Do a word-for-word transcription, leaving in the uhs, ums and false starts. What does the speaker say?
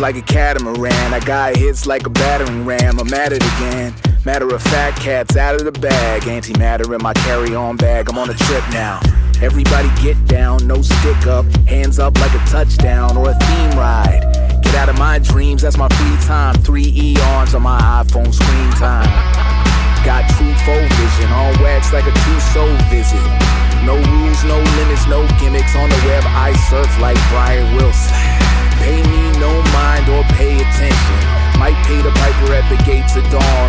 like a catamaran. I got hits like a battering ram. I'm at it again. Matter of fact, cat's out of the bag. Antimatter in my carry-on bag. I'm on a trip now. Everybody get down, no stick up. Hands up like a touchdown or a theme ride. Get out of my dreams, that's my free time. Three eons on my iPhone screen time. Got true full vision, all wax like a two-soul visit. No rules, no limits, no gimmicks. On the web, I surf like Brian Wilson. Pay me no mind or pay attention. Might pay the piper at the gates of dawn.